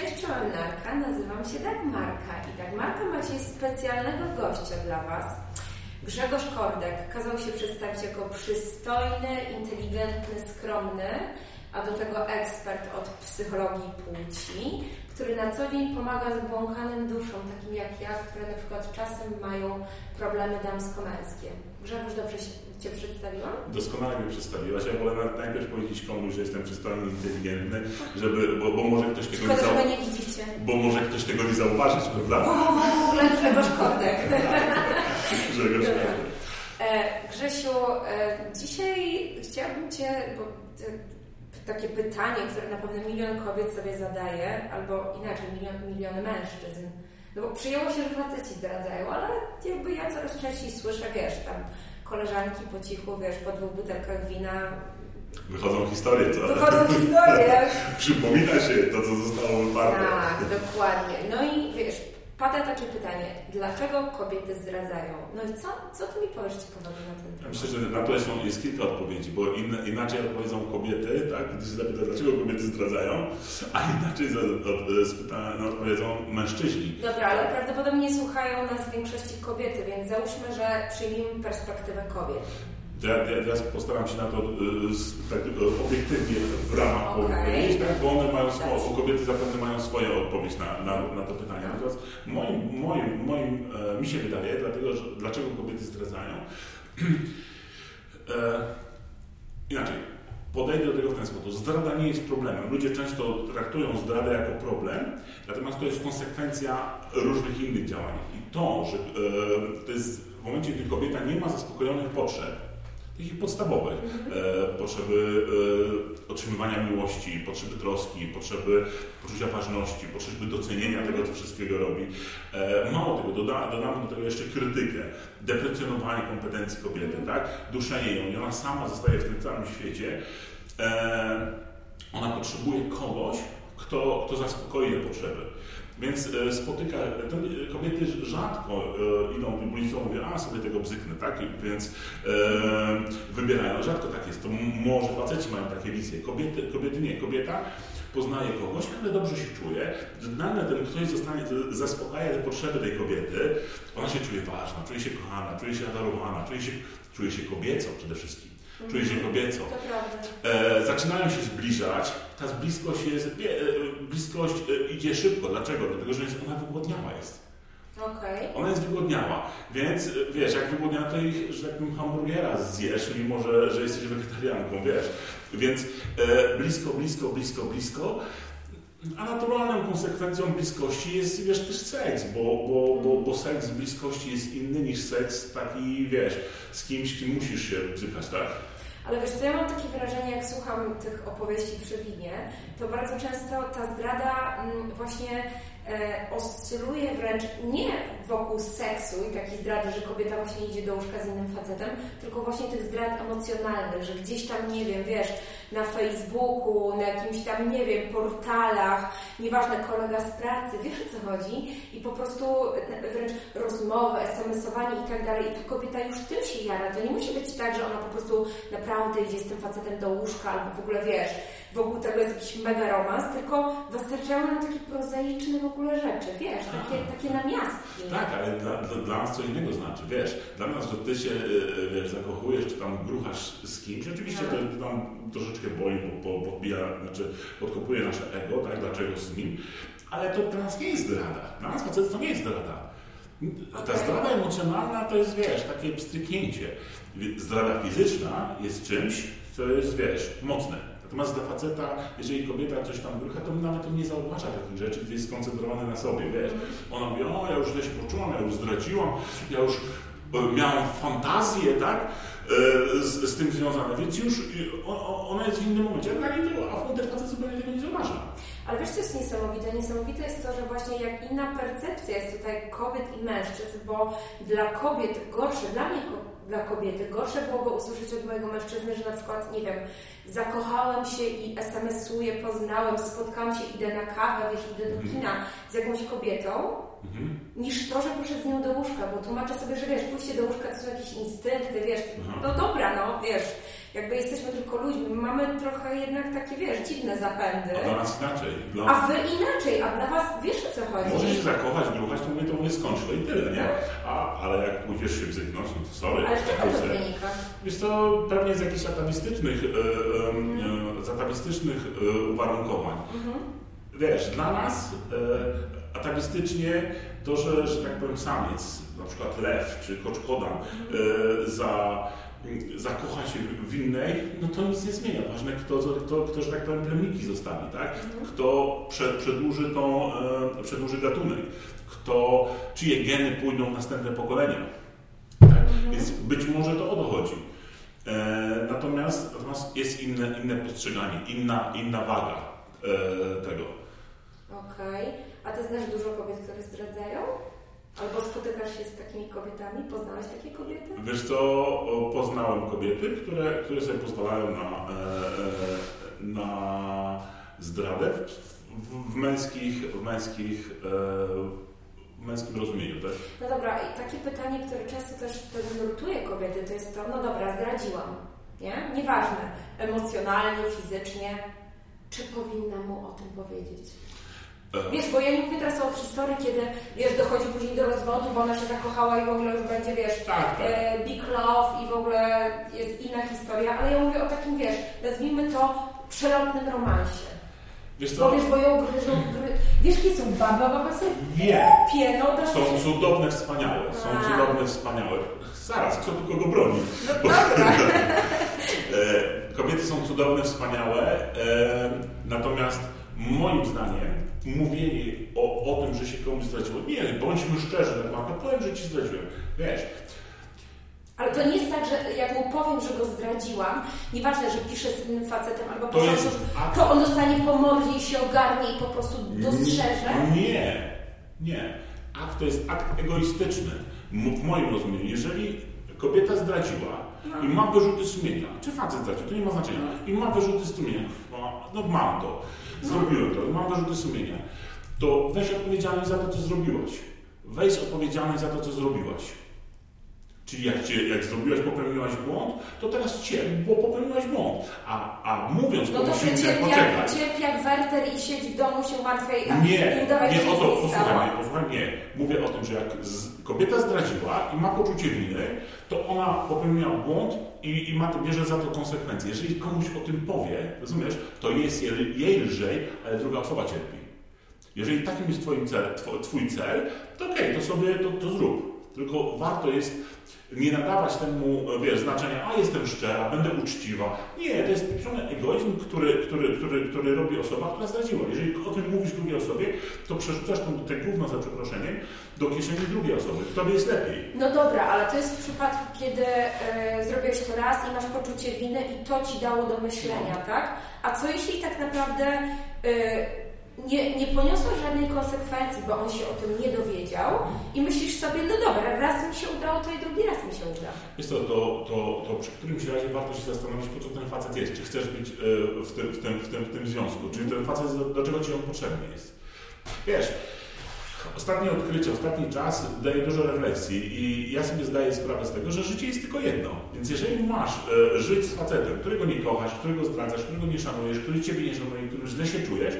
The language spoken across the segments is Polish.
Cześć, czołem Narka, nazywam się Dagmarka i Dagmarka ma dzisiaj specjalnego gościa dla Was. Grzegorz Kordek kazał się przedstawić jako przystojny, inteligentny, skromny, a do tego ekspert od psychologii płci, który na co dzień pomaga zbłąkanym duszom, takim jak ja, które na przykład czasem mają problemy damsko-męskie. Grzegorz, dobrze Cię przedstawiłam? Doskonale mnie przedstawiłaś. Ja wolę najpierw powiedzieć komuś, że jestem przystojny, inteligentny, żeby, bo może ktoś tego szkoda, nie widzicie. Bo może ktoś tego nie zauważyć, prawda? W ogóle Grzegorz Kordek. Grzegorz Kordek. Grzesiu, dzisiaj chciałabym Cię, bo takie pytanie, które na pewno milion kobiet sobie zadaje, albo inaczej, miliony mężczyzn. No bo przyjęło się, że faceci zdradzają, ale jakby ja coraz częściej słyszę, wiesz, tam koleżanki po cichu, wiesz, po 2 butelkach wina. Wychodzą historie, co? Wychodzą historie. Przypomina się to, co zostało wyparte. Tak, dokładnie. No i wiesz, pada takie pytanie, dlaczego kobiety zdradzają? No i co Ty mi powiesz ciekawego na ten temat? Myślę, że na to jest kilka odpowiedzi, bo inaczej odpowiedzą kobiety, tak? Gdy się zapyta, dlaczego kobiety zdradzają, a inaczej odpowiedzą mężczyźni. Dobra, ale prawdopodobnie słuchają nas w większości kobiety, więc załóżmy, że przyjmijmy perspektywę kobiet. Ja postaram się na to tak obiektywnie w ramach odpowiedzieć, tak? Bo one mają kobiety zapewne mają swoją odpowiedź na to pytanie. Natomiast mi się wydaje, dlatego, że dlaczego kobiety zdradzają? Inaczej, podejdę do tego w ten sposób. Zdrada nie jest problemem. Ludzie często traktują zdradę jako problem, natomiast to jest konsekwencja różnych innych działań. I to, że to jest w momencie, gdy kobieta nie ma zaspokojonych potrzeb, takich podstawowych, potrzeby otrzymywania miłości, potrzeby troski, potrzeby poczucia ważności, potrzeby docenienia tego, co wszystkiego robi. Mało tego, dodamy do tego jeszcze krytykę, deprecjonowanie kompetencji kobiety, tak? Duszenie ją i ona sama zostaje w tym całym świecie. Ona potrzebuje kogoś, kto zaspokoi jej potrzeby. Więc kobiety rzadko idą ulicą, mówią, a sobie tego bzyknę, tak? Więc wybierają, rzadko tak jest. To może faceci mają takie wizje, kobiety nie. Kobieta poznaje kogoś, ale dobrze się czuje. Nagle ten ktoś zaspokaja te potrzeby tej kobiety. Ona się czuje ważna, czuje się kochana, czuje się adorowana, czuje się kobieco przede wszystkim. Czuje się kobieco. Zaczynają się zbliżać. Ta bliskość idzie szybko. Dlaczego? Dlatego, że ona wygodniała jest. Okay. Ona jest wygodniała, więc wiesz, jak wygodniała, to ich, że tak powiem, hamburgera zjesz, mimo że jesteś wegetarianką, wiesz. Więc blisko. A naturalną konsekwencją bliskości jest, wiesz, też seks, bo seks bliskości jest inny niż seks taki, wiesz, z kimś, kim musisz się bzykać, tak? Ale wiesz co, ja mam takie wrażenie, jak słucham tych opowieści przy winie, to bardzo często ta zdrada właśnie oscyluje wręcz nie wokół seksu i takiej zdrady, że kobieta właśnie idzie do łóżka z innym facetem, tylko właśnie tych zdrad emocjonalnych, że gdzieś tam, nie wiem, wiesz, na Facebooku, na jakimś tam, nie wiem, portalach, nieważne, kolega z pracy, wiesz o co chodzi i po prostu wręcz rozmowy, SMS-owanie i tak dalej i ta kobieta już tym się jara, to nie musi być tak, że ona po prostu naprawdę idzie z tym facetem do łóżka albo w ogóle, wiesz, wokół tego jest jakiś mega romans, tylko wystarczały nam takie prozaiczne w ogóle rzeczy, wiesz, takie namiastki. Tak, ale dla nas co innego znaczy, wiesz, dla nas, że ty się, wiesz, zakochujesz, czy tam gruchasz z kimś, oczywiście to tam troszeczkę boli, bo podbija, znaczy podkopuje nasze ego, tak, dlaczego z nim, ale to dla nas nie jest zdrada, dla nas facetów to nie jest zdrada. Ta zdrada emocjonalna to jest, wiesz, takie pstryknięcie. Zdrada fizyczna jest czymś, co jest, wiesz, mocne. Natomiast dla faceta, jeżeli kobieta coś tam grucha, to nawet on nie zauważa takich rzeczy, gdzie jest skoncentrowany na sobie, wiesz. Ona mówi, o, ja już źle się poczułam, ja już zdradziłam, ja już miałam fantazję, tak, z tym związane, więc już ona jest w innym momencie, a ten facet zupełnie tego nie zauważa. Ale wiesz, co jest niesamowite? Niesamowite jest to, że właśnie jak inna percepcja jest tutaj kobiet i mężczyzn, bo dla kobiet gorsze, dla kobiety gorsze byłoby usłyszeć od mojego mężczyzny, że na przykład, nie wiem, zakochałem się i SMS-uję, poznałem, spotkałam się, idę na kawę, wiesz, idę do kina z jakąś kobietą, niż to, że poszedł z nią do łóżka, bo tłumaczę sobie, że wiesz, pójście do łóżka to są jakieś instynkty, wiesz, no dobra, no wiesz, Jakby jesteśmy tylko ludźmi, mamy trochę jednak takie, wiesz, dziwne zapędy. A dla nas inaczej. A wy inaczej, a dla was, wiesz o co chodzi? Możesz się zakochać, dmuchać, to mnie to mnie skończyło i tyle, nie? Ale jak pójdziesz się bzyknąć, no to sorry. Ale czego to wynika? Wiesz co, pewnie z jakichś atawistycznych uwarunkowań. Mhm. Wiesz, dla nas atawistycznie to, że tak powiem samiec, na przykład lew czy koczkodan, zakocha się w innej, no to nic nie zmienia. Ważne, kto że tak powiem, plemniki zostawi, tak? Kto przedłuży gatunek, czyje geny pójdą w następne pokolenia. Tak? Więc być może to o to chodzi. Natomiast jest inne postrzeganie, inna waga tego. Okej. A ty znasz dużo kobiet, które zdradzają? Albo spotykasz się z takimi kobietami? Poznałeś takie kobiety? Wiesz co, poznałem kobiety, które sobie pozwalają na zdradę w męskim rozumieniu, tak? No dobra, i takie pytanie, które często też nurtuje kobiety, to jest to, no dobra, zdradziłam, nie? Nieważne, emocjonalnie, fizycznie. Czy powinna mu o tym powiedzieć? Wiesz, bo ja nie mówię teraz o historii, kiedy wiesz, dochodzi później do rozwodu, bo ona się zakochała i w ogóle już będzie, wiesz, tak. Big love i w ogóle jest inna historia, ale ja mówię o takim, wiesz, nazwijmy to przelotnym romansie. Wiesz co? Bo wiesz, bo ją gryzą, wiesz, jakie są baba sobie pieną. Są cudowne, wspaniałe, Zaraz, kto tylko go broni. No dobra. Kobiety są cudowne, wspaniałe, natomiast moim zdaniem mówienie o tym, że się komuś zdradziło. Nie, bądźmy szczerzy, powiem, że ci zdradziłem. Wiesz. Ale to nie jest tak, że jak mu powiem, że go zdradziłam, nieważne, że piszę z innym facetem albo po prostu, to on dostanie po mordzie i się ogarnie i po prostu dostrzeże? Nie. Akt to jest akt egoistyczny. W moim rozumieniu, jeżeli kobieta zdradziła, i ma wyrzuty sumienia. Czy facet zdradził? To nie ma znaczenia. I ma wyrzuty sumienia. No mam to. Zrobiłem to. I mam wyrzuty sumienia. To weź odpowiedzialność za to, co zrobiłaś. Czyli jak zrobiłaś, popełniłaś błąd, to teraz cierp, bo popełniłaś błąd. A mówiąc komuś, cierp jak Werter i siedzi w domu, się martwia i nie o to, posłuchaj, nie. Mówię o tym, że jak kobieta zdradziła i ma poczucie winy, to ona popełniła błąd i bierze za to konsekwencje. Jeżeli komuś o tym powie, rozumiesz, to jest jej lżej, ale druga osoba cierpi. Jeżeli takim jest twój cel, to okej, to sobie to zrób. Tylko warto jest nie nadawać temu, wiesz, znaczenia, a jestem szczera, będę uczciwa. Nie, to jest pieprzony egoizm, który robi osoba, która zdradziła. Jeżeli o tym mówisz drugiej osobie, to przerzucasz te gówno, za przeproszeniem, do kieszeni drugiej osoby. Tobie jest lepiej. No dobra, ale to jest w przypadku, kiedy zrobiłeś to raz i masz poczucie winy i to ci dało do myślenia, tak? A co jeśli tak naprawdę nie poniosła żadnej konsekwencji, bo on się o tym nie dowiedział i myślisz sobie, no dobra, raz mi się udało, to i drugi raz mi się uda. Wiesz co, to przy którymś razie warto się zastanowić, po co ten facet jest, czy chcesz być w tym związku, czyli ten facet, do czego ci on potrzebny jest. Wiesz, ostatnie odkrycie, ostatni czas daje dużo refleksji i ja sobie zdaję sprawę z tego, że życie jest tylko jedno. Więc jeżeli masz żyć z facetem, którego nie kochasz, którego zdradzasz, którego nie szanujesz, który ciebie nie szanuje, którym źle się czujesz,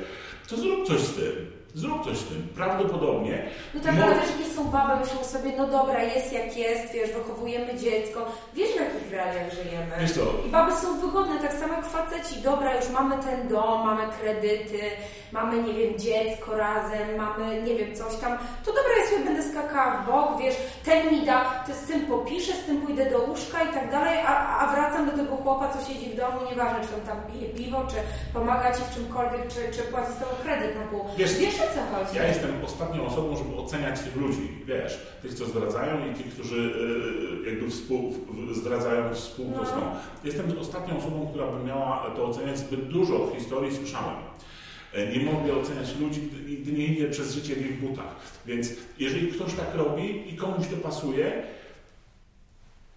to zrób coś z tym. Prawdopodobnie. No tak, ale wiesz, jakie są baby, myślą sobie, no dobra, jest jak jest, wiesz, wychowujemy dziecko, wiesz, w jakich realiach żyjemy. Wiesz co? I baby są wygodne, tak samo jak faceci, dobra, już mamy ten dom, mamy kredyty, mamy, nie wiem, dziecko razem, mamy, nie wiem, coś tam, to dobra, ja sobie będę skakała w bok, wiesz, ten mi da, to z tym popiszę, z tym pójdę do łóżka i tak dalej, a wracam do tego chłopa, co siedzi w domu, nieważne, czy on tam pije piwo, czy pomaga ci w czymkolwiek, czy płaci z tobą kredyt na pół. Wiesz, ja jestem ostatnią osobą, żeby oceniać tych ludzi, wiesz, tych, co zdradzają i tych, którzy jakby zdradzają współtosną. No. Jestem ostatnią osobą, która by miała to oceniać, zbyt dużo historii słyszałem. Nie mogę oceniać ludzi, gdy nie idę przez życie w ich butach. Więc jeżeli ktoś tak robi i komuś to pasuje,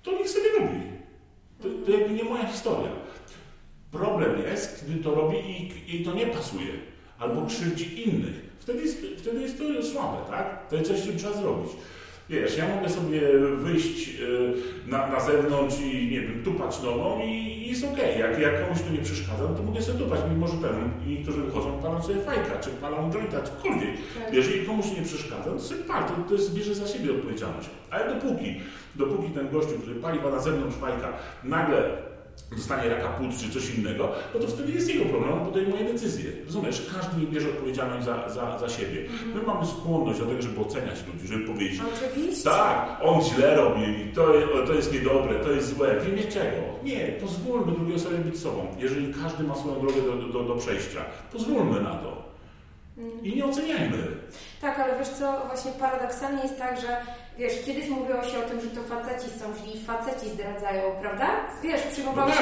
to niech sobie robi. To jakby nie moja historia. Problem jest, gdy to robi i to nie pasuje. Albo krzywdzi innych. Wtedy jest to słabe, tak? To jest coś, co trzeba zrobić. Wiesz, ja mogę sobie wyjść na zewnątrz i nie wiem, tupać nogą i jest okej. Jak komuś tu nie przeszkadzam, to mogę sobie tupać, mimo że niektórzy wychodzą, palą sobie fajka, czy palą jointa, cokolwiek. Tak. Jeżeli komuś nie przeszkadzam, to sobie pal, to jest, bierze za siebie odpowiedzialność. Ale dopóki ten gościu, który pali na zewnątrz fajka, nagle dostanie raka płuc czy coś innego, no to wtedy jest jego problem, on podejmuje decyzję. Rozumiesz? Każdy nie bierze odpowiedzialność za siebie. Mhm. My mamy skłonność do tego, żeby oceniać ludzi, żeby powiedzieć, oczywiście. Tak, on źle robi, to jest niedobre, to jest złe, w imię czego? Nie, pozwólmy drugiej osobie być sobą. Jeżeli każdy ma swoją drogę do przejścia, pozwólmy na to. I nie oceniajmy. Tak, ale wiesz co, właśnie paradoksalnie jest tak, że wiesz, kiedyś mówiło się o tym, że to faceci są źli, faceci zdradzają, prawda? Wiesz, przyjmowało się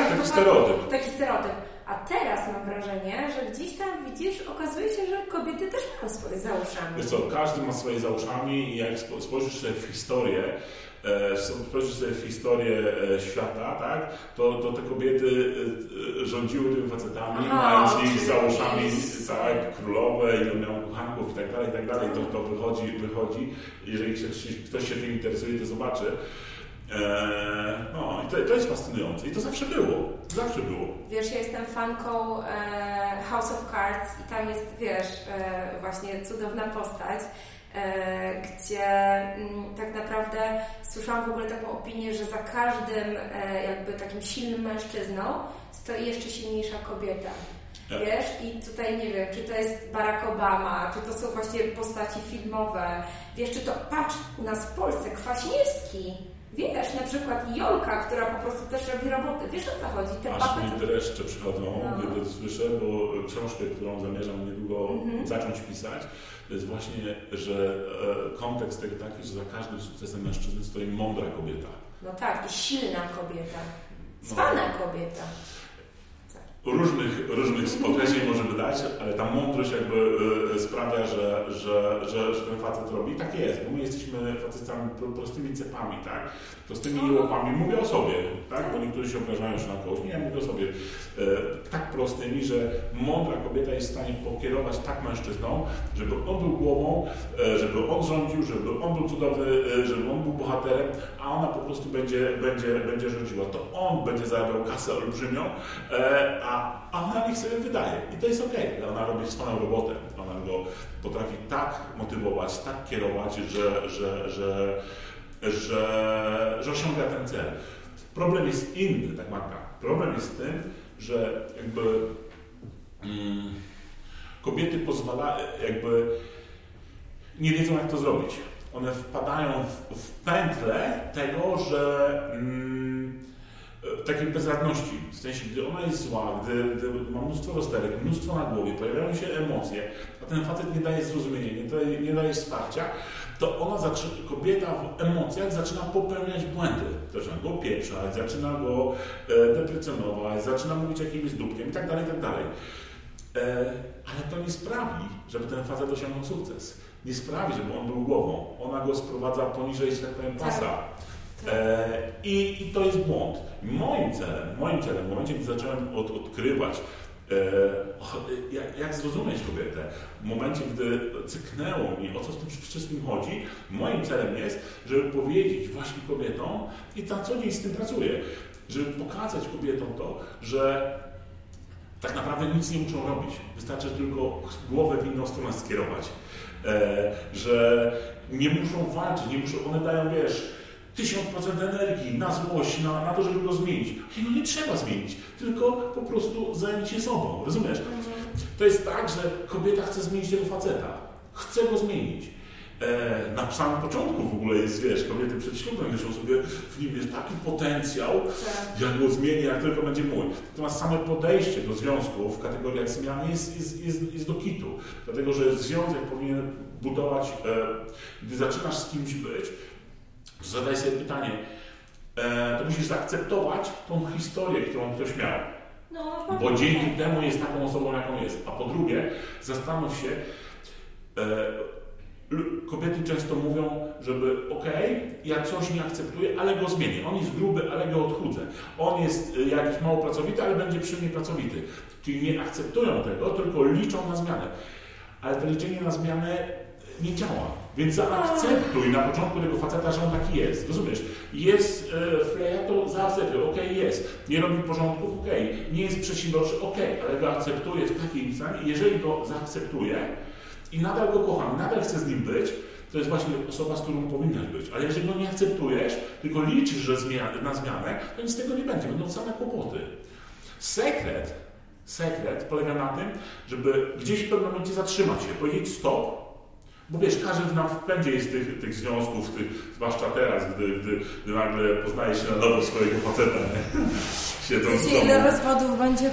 taki stereotyp. A teraz mam wrażenie, że gdzieś tam widzisz, okazuje się, że kobiety też mają swoje za uszami. Wiesz co, każdy ma swoje za uszami i jak spojrzysz sobie w historię, świata, tak? To te kobiety rządziły tymi facetami, mając ich za uszami, tak, królowe, ile miały kochanków i tak dalej. To wychodzi. Jeżeli ktoś się tym interesuje, to zobaczy. No i to jest fascynujące. I to zawsze było. Wiesz, ja jestem fanką House of Cards i tam jest, wiesz, właśnie cudowna postać, gdzie tak naprawdę słyszałam w ogóle taką opinię, że za każdym jakby takim silnym mężczyzną stoi jeszcze silniejsza kobieta. Tak. Wiesz? I tutaj nie wiem, czy to jest Barack Obama, czy to są właśnie postaci filmowe. Wiesz, czy to patrz u nas w Polsce, Kwaśniewski. Wiesz, na przykład Jolka, która po prostu też robi robotę. Wiesz, o co chodzi? Te aż mi dreszcze przychodzą, gdy to słyszę, bo książkę, którą zamierzam niedługo zacząć pisać, to jest właśnie, że kontekst tego taki, że za każdym sukcesem mężczyzny stoi mądra kobieta. No tak, i silna kobieta. Zwana kobieta. Różnych określeń możemy dać, ale ta mądrość jakby sprawia, że ten facet robi. Tak jest, bo my jesteśmy facetami prostymi cepami, tak? Prostymi łopami. Mówię o sobie, tak? Bo niektórzy się obrażają już na kogoś. Nie, ja mówię o sobie. Tak prostymi, że mądra kobieta jest w stanie pokierować tak mężczyzną, żeby on był głową, żeby on rządził, żeby on był cudowny, żeby on był bohaterem, a ona po prostu będzie rządziła. To on będzie zarabiał kasę olbrzymią, a ona niech sobie wydaje. I to jest okej. Ona robi swoją robotę. Ona go potrafi tak motywować, tak kierować, że osiąga ten cel. Problem jest inny, tak Marka. Problem jest tym, że jakby kobiety pozwalają, jakby nie wiedzą, jak to zrobić. One wpadają w pętlę tego, że takiej bezradności, w sensie, gdy ona jest zła, gdy ma mnóstwo rozterek, mnóstwo na głowie, pojawiają się emocje, a ten facet nie daje zrozumienia, nie daje wsparcia, to ona kobieta w emocjach zaczyna popełniać błędy. Zaczyna go pieprzać, zaczyna go deprecjonować, zaczyna mówić jakimś dupkiem itd. Ale to nie sprawi, żeby ten facet osiągnął sukces. Nie sprawi, żeby on był głową. Ona go sprowadza poniżej, że tak powiem, pasa. I to jest błąd. Moim celem, w momencie, gdy zacząłem odkrywać, jak zrozumieć kobietę, w momencie, gdy cyknęło mi, o co w tym wszystkim chodzi, moim celem jest, żeby powiedzieć właśnie kobietom i na co dzień z tym pracuję, żeby pokazać kobietom to, że tak naprawdę nic nie muszą robić. Wystarczy tylko głowę w inną stronę skierować, że nie muszą walczyć, one dają, 1000% energii, na złość, na to, żeby go zmienić. No nie trzeba zmienić, tylko po prostu zająć się sobą, rozumiesz? To jest tak, że kobieta chce zmienić tego faceta, chce go zmienić. Na samym początku w ogóle jest, kobiety przed ślubem myślą sobie, w nim jest taki potencjał, ja go zmienię, jak tylko będzie mój. Natomiast same podejście do związku w kategoriach zmiany jest do kitu. Dlatego, że związek powinien budować, gdy zaczynasz z kimś być, zadaj sobie pytanie, to musisz zaakceptować tą historię, którą ktoś miał, bo dzięki temu jest taką osobą, jaką jest. A po drugie, zastanów się, kobiety często mówią, żeby ja coś nie akceptuję, ale go zmienię. On jest gruby, ale go odchudzę. On jest jakiś mało pracowity, ale będzie przy mnie pracowity. Czyli nie akceptują tego, tylko liczą na zmianę. Ale to liczenie na zmianę nie działa. Więc zaakceptuj na początku tego faceta, że on taki jest. Rozumiesz? Jest freja, to zaakceptuj. Okej, jest. Nie robi porządków, okej. Nie jest przedsiębiorczy, okej. Ale go akceptuję w takim stanie. Jeżeli go zaakceptuję i nadal go kocham, nadal chcę z nim być, to jest właśnie osoba, z którą powinnaś być. Ale jeżeli go nie akceptujesz, tylko liczysz że na zmianę, to nic z tego nie będzie. Będą same kłopoty. Sekret polega na tym, żeby gdzieś w pewnym momencie zatrzymać się, powiedzieć stop. Bo wiesz, każdy nam wpędzie jest tych związków, zwłaszcza teraz, gdy nagle poznaje się na nowo swojego faceta, nie? Siedząc w domu. Ile rozwodów będzie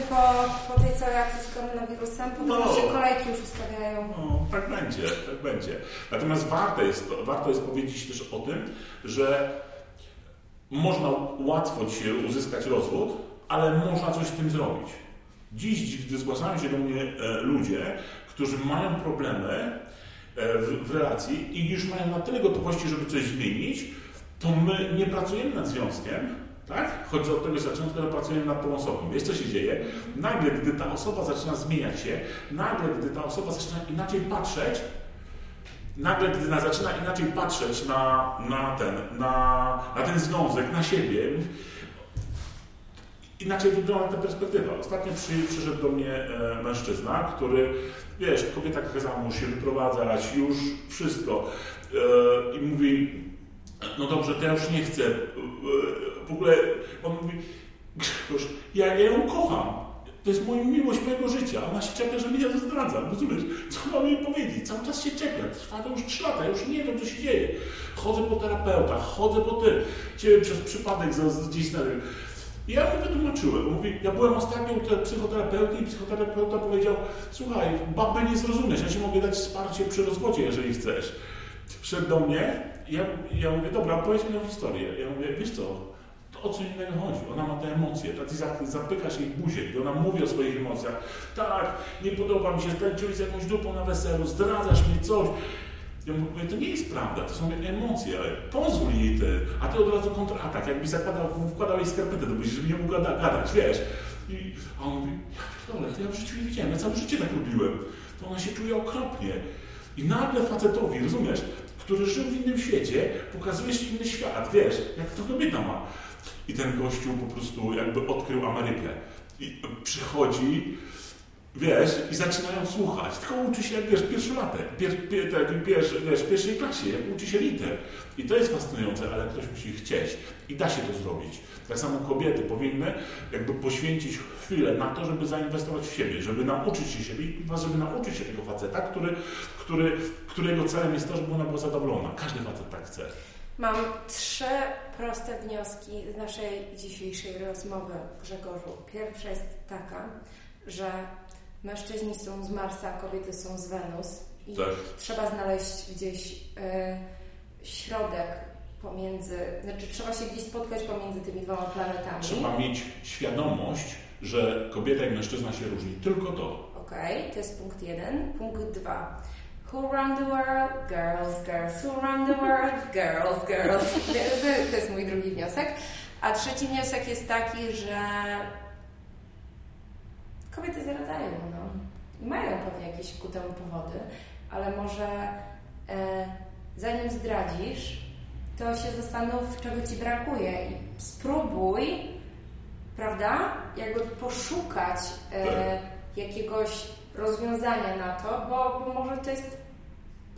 po tej całej akcji z koronawirusem, potem się kolejki już ustawiają. No, tak będzie. Natomiast warto jest powiedzieć też o tym, że można łatwo dzisiaj uzyskać rozwód, ale można coś z tym zrobić. Dziś, gdy zgłaszają się do mnie ludzie, którzy mają problemy w relacji i już mają na tyle gotowości, żeby coś zmienić, to my nie pracujemy nad związkiem, tak? Choć od tego zaczynamy, to pracujemy nad tą osobą. Wiesz, co się dzieje? Nagle, gdy ta osoba zaczyna zmieniać się, nagle, gdy ta osoba zaczyna inaczej patrzeć, na ten związek, na siebie, inaczej wygląda ta perspektywa. Ostatnio przyszedł do mnie mężczyzna, który, wiesz, kobieta kazała mu się wyprowadzać, już wszystko. I mówi, no dobrze, to ja już nie chcę. W ogóle on mówi, ja ją kocham. To jest miłość mojego życia. Ona się czepia, że mnie ja zdradzam. Rozumiesz? Co mam jej powiedzieć? Cały czas się czepia. Trwa to już 3 lata. Ja już nie wiem, co się dzieje. Chodzę po terapeutach, chodzę po tym. Ciebie przez przypadek gdzieś na tym. Ja mu wytłumaczyłem. Mówi, ja byłem ostatnio u psychoterapeuty i psychoterapeuta powiedział, słuchaj, babę nie zrozumiesz, ja ci mogę dać wsparcie przy rozwodzie, jeżeli chcesz. Wszedł do mnie, ja mówię, dobra, powiedz mi tą historię. Ja mówię, wiesz co, to o co innego chodzi, ona ma te emocje, ty zapykasz jej buzię, gdy ona mówi o swoich emocjach. Tak, nie podoba mi się, zdradziłeś z jakąś dupą na weselu, zdradzasz mi coś. Ja mówię, to nie jest prawda, to są emocje, ale pozwól jej ty, a ty od razu kontratak, jakbyś wkładał jej skarpetę, to byś nie mógł gadać, wiesz. A on mówi, ja pierdolę, to ja w życiu nie widziałem, ja całe życie tak robiłem. To ona się czuje okropnie. I nagle facetowi, rozumiesz, który żył w innym świecie, pokazujesz inny świat, wiesz, jak to kobieta ma. I ten gościu po prostu jakby odkrył Amerykę. I przychodzi... Wiesz, i zaczynają słuchać. Tylko uczy się, jak wiesz, w pierwszej klasie, jak uczy się liter. I to jest fascynujące, ale ktoś musi chcieć. I da się to zrobić. Tak samo kobiety powinny jakby poświęcić chwilę na to, żeby zainwestować w siebie, żeby nauczyć się siebie i żeby nauczyć się tego faceta, którego celem jest to, żeby ona była zadowolona. Każdy facet tak chce. Mam 3 proste wnioski z naszej dzisiejszej rozmowy, Grzegorzu. Pierwsza jest taka, że mężczyźni są z Marsa, kobiety są z Wenus i tak. Trzeba znaleźć gdzieś środek pomiędzy, znaczy trzeba się gdzieś spotkać pomiędzy tymi 2 planetami. Trzeba mieć świadomość, że kobieta i mężczyzna się różni. Tylko to. Okej, to jest punkt 1. Punkt 2. Who run the world? Girls, girls. Who run the world? Girls, girls. To jest mój drugi wniosek. A trzeci wniosek jest taki, że kobiety zdradzają, no. Mają pewnie jakieś ku temu powody, ale może zanim zdradzisz, to się zastanów, czego ci brakuje i spróbuj, prawda, jakby poszukać jakiegoś rozwiązania na to, bo może to jest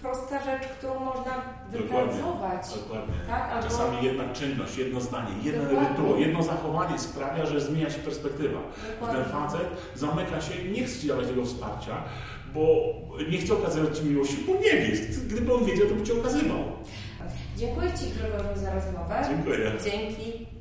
prosta rzecz, którą można wypracować. Dokładnie. Tak? Albo... Czasami jedna czynność, jedno zdanie, jeden rytuał, jedno zachowanie sprawia, że zmienia się perspektywa. Dokładnie. Ten facet zamyka się i nie chce ci dawać tego wsparcia, bo nie chce okazywać ci miłości, bo nie wie. Gdyby on wiedział, to by ci okazywał. Dziękuję ci, Grzegorzu, za rozmowę. Dziękuję. Dzięki.